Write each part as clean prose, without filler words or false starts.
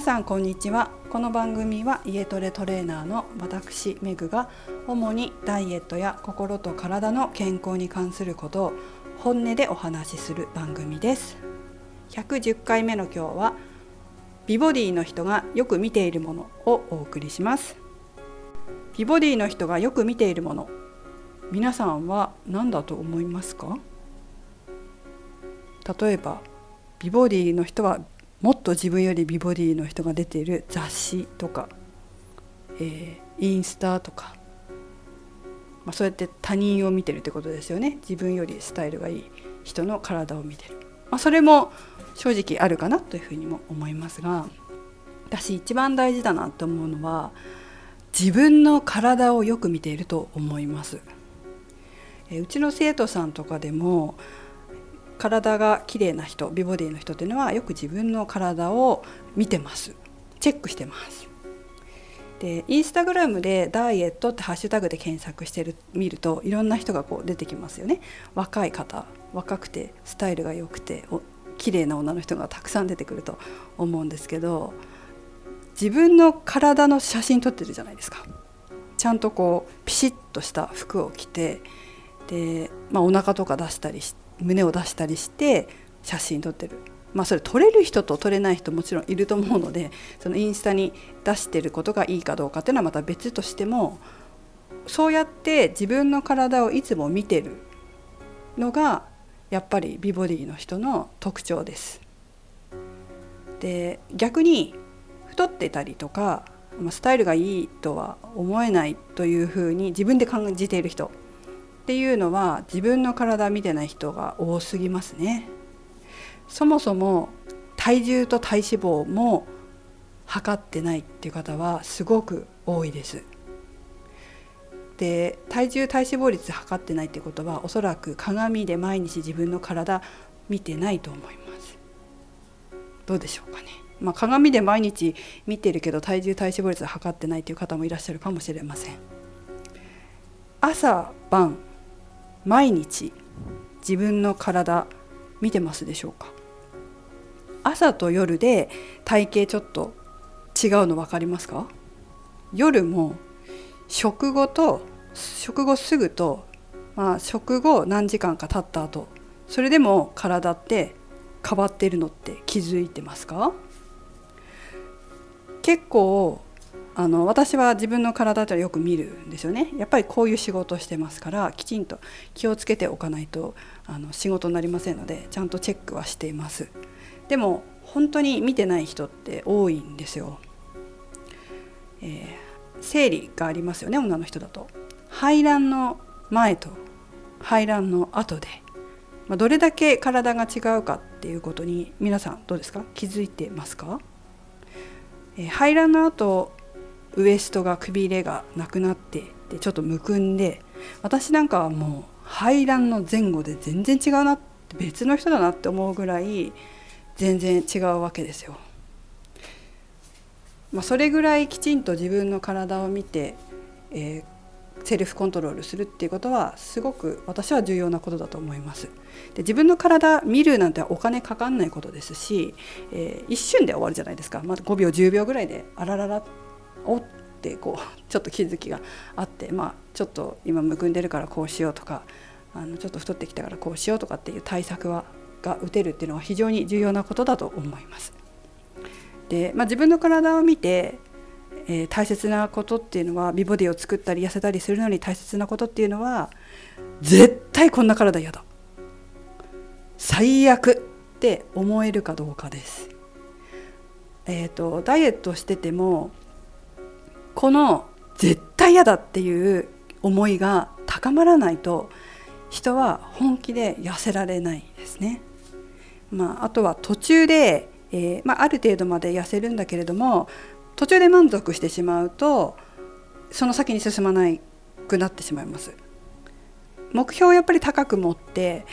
皆さんこんにちは。この番組は家トレトレーナーの私メグが主にダイエットや心と体の健康に関することを本音でお話しする番組です。110回目の今日は美ボディの人がよく見ているものをお送りします。美ボディの人がよく見ているもの、皆さんは何だと思いますか？例えば美ボディの人はもっと自分より美ボディの人が出ている雑誌とか、インスタとか、そうやって他人を見てるってことですよね。自分よりスタイルがいい人の体を見てる、それも正直あるかなというふうにも思いますが、私一番大事だなと思うのは自分の体をよく見ていると思います。うちの生徒さんとかでも体が綺麗な人、美ボディの人というのはよく自分の体を見てます。チェックしてます。で、インスタグラムでダイエットってハッシュタグで検索して見るといろんな人が出てきますよね。若い方、若くてスタイルが良くて綺麗な女の人がたくさん出てくると思うんですけど、自分の体の写真撮ってるじゃないですか。ちゃんとピシッとした服を着て、で、お腹とか出したりして胸を出したりして写真撮ってる、それ撮れる人と撮れない人もちろんいると思うので、そのインスタに出してることがいいかどうかっていうのはまた別としても、そうやって自分の体をいつも見てるのがやっぱり美ボディの人の特徴です。で、逆に太ってたりとかスタイルがいいとは思えないというふうに自分で感じている人っていうのは自分の体見てない人が多すぎますね。そもそも体重と体脂肪も測ってないっていう方はすごく多いです。で、体重体脂肪率測ってないってことはおそらく鏡で毎日自分の体見てないと思います。どうでしょうかね。鏡で毎日見てるけど体重体脂肪率測ってないっていう方もいらっしゃるかもしれません。朝晩毎日自分の体見てますでしょうか？朝と夜で体型ちょっと違うの分かりますか？夜も食後すぐと、食後何時間か経った後、それでも体って変わってるのって気づいてますか？結構私は自分の体ってよく見るんですよね。やっぱりこういう仕事をしてますからきちんと気をつけておかないと仕事になりませんので、ちゃんとチェックはしています。でも本当に見てない人って多いんですよ。生理がありますよね、女の人だと。排卵の前と排卵の後で、どれだけ体が違うかっていうことに皆さんどうですか？気づいてますか？排卵の後ウエストがくびれがなくなってちょっとむくんで、私なんかはもう排卵の前後で全然違うな、別の人だなって思うぐらい全然違うわけですよ。それぐらいきちんと自分の体を見て、セルフコントロールするっていうことはすごく私は重要なことだと思います。で、自分の体見るなんてお金かかんないことですし、一瞬で終わるじゃないですか。5秒10秒ぐらいであらららおってちょっと気づきがあって、ちょっと今むくんでるからこうしようとか、ちょっと太ってきたからこうしようとかっていう対策が打てるっていうのは非常に重要なことだと思います。で、自分の体を見て、大切なことっていうのは、美ボディを作ったり痩せたりするのに大切なことっていうのは、絶対こんな体嫌だ、最悪って思えるかどうかです。ダイエットしててもこの絶対嫌だっていう思いが高まらないと人は本気で痩せられないですね。あとは途中で、ある程度まで痩せるんだけれども途中で満足してしまうとその先に進まなくなってしまいます。目標をやっぱり高く持って、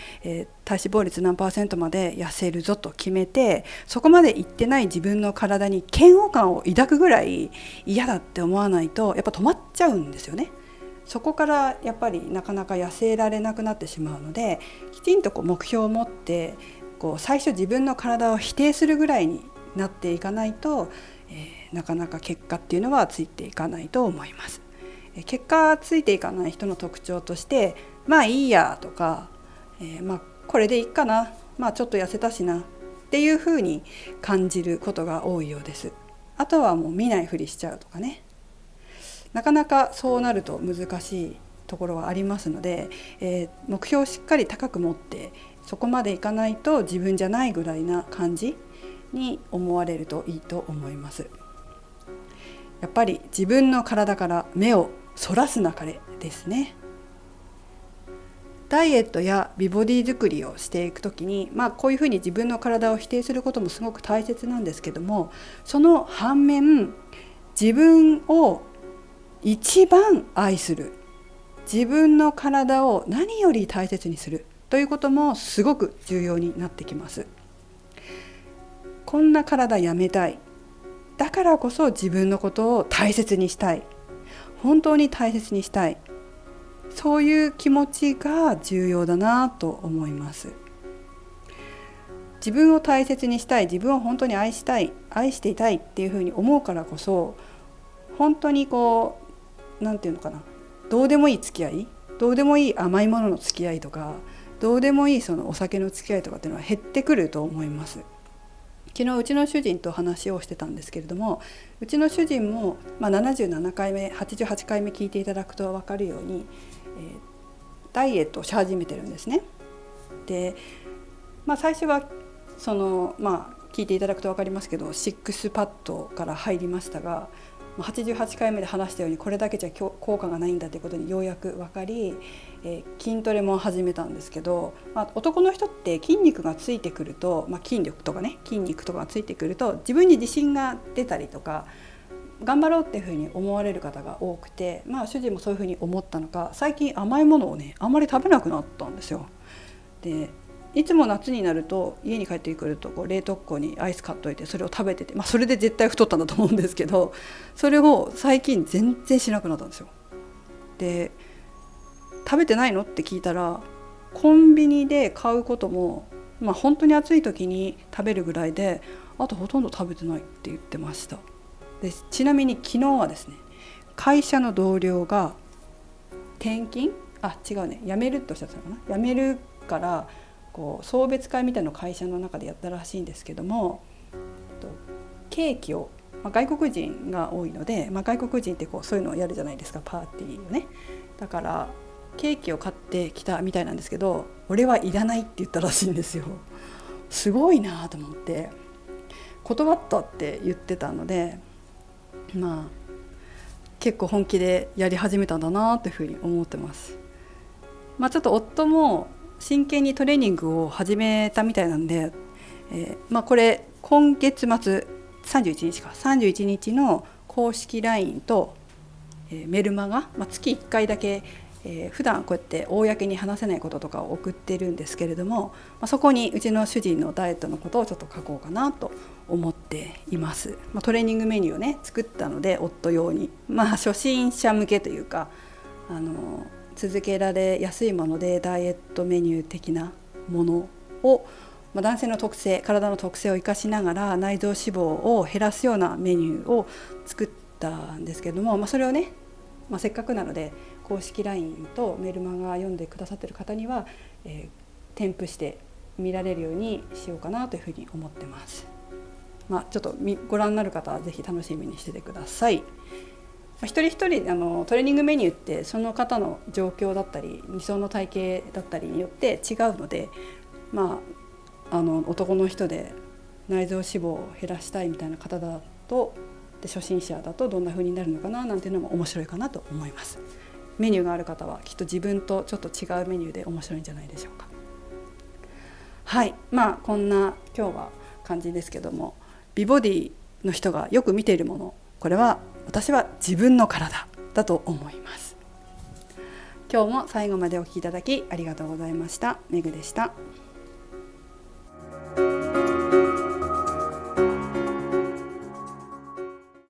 体脂肪率何%まで痩せるぞと決めて、そこまでいってない自分の体に嫌悪感を抱くぐらい嫌だって思わないとやっぱ止まっちゃうんですよね。そこからやっぱりなかなか痩せられなくなってしまうので、きちんと目標を持って最初自分の体を否定するぐらいになっていかないとなかなか結果っていうのはついていかないと思います。結果ついていかない人の特徴として、まあいいやとか、これでいいかな、ちょっと痩せたしなっていうふうに感じることが多いようです。あとはもう見ないふりしちゃうとかね。なかなかそうなると難しいところはありますので、目標をしっかり高く持ってそこまでいかないと自分じゃないぐらいな感じに思われるといいと思います。やっぱり自分の体から目をそらすなかれですね。ダイエットや美ボディ作りをしていくときに、こういうふうに自分の体を否定することもすごく大切なんですけども、その反面自分を一番愛する、自分の体を何より大切にするということもすごく重要になってきます。こんな体やめたい、だからこそ自分のことを大切にしたい、本当に大切にしたい、そういう気持ちが重要だなと思います。自分を大切にしたい、自分を本当に愛したい、愛していたいっていうふうに思うからこそ、本当にどうでもいい付き合い、どうでもいい甘いものの付き合いとか、どうでもいいそのお酒の付き合いとかっていうのは減ってくると思います。昨日うちの主人と話をしてたんですけれども、うちの主人も、77回目、88回目聞いていただくと分かるように、ダイエットをし始めてるんですね。で、最初は聞いていただくと分かりますけど、シックスパッドから入りましたが、88回目で話したようにこれだけじゃ効果がないんだということにようやく分かり、筋トレも始めたんですけど、男の人って筋肉がついてくると、筋肉とかがついてくると自分に自信が出たりとか頑張ろうっていうふうに思われる方が多くて、主人もそういうふうに思ったのか、最近甘いものをあんまり食べなくなったんですよ。でいつも夏になると家に帰ってくると冷凍庫にアイス買っといてそれを食べてて、それで絶対太ったんだと思うんですけど、それを最近全然しなくなったんですよ。で食べてないのって聞いたら、コンビニで買うことも、本当に暑い時に食べるぐらいで、あとほとんど食べてないって言ってました。でちなみに昨日はですね、会社の同僚が転勤辞めるとおっしゃってたのかな、辞めるから送別会みたいなのを会社の中でやったらしいんですけども、ケーキを、外国人が多いので、外国人ってそういうのをやるじゃないですか、パーティーをね。だからケーキを買ってきたみたいなんですけど、俺はいらないって言ったらしいんですよ。すごいなと思って、断ったって言ってたので、結構本気でやり始めたんだなというふうに思ってます。ちょっと夫も真剣にトレーニングを始めたみたいなんで、これ今月末31日の公式 LINE と、メルマガ、月1回だけ、普段こうやって公に話せないこととかを送ってるんですけれども、そこにうちの主人のダイエットのことをちょっと書こうかなと思っています。トレーニングメニューを作ったので、夫用に、初心者向けというか、続けられやすいものでダイエットメニュー的なものを、男性の特性、体の特性を生かしながら内臓脂肪を減らすようなメニューを作ったんですけども、それをせっかくなので公式 LINE とメルマガ読んでくださっている方には、添付して見られるようにしようかなというふうに思ってます。ちょっとご覧になる方はぜひ楽しみにしててください。一人一人トレーニングメニューってその方の状況だったり理想の体型だったりによって違うので、男の人で内臓脂肪を減らしたいみたいな方だと、で初心者だとどんな風になるのかななんていうのも面白いかなと思います。メニューがある方はきっと自分とちょっと違うメニューで面白いんじゃないでしょうか。はい、こんな今日は感じですけども、美ボディの人がよく見ているもの、これは私は自分の体だと思います。今日も最後までお聞きいただきありがとうございました。めぐでした。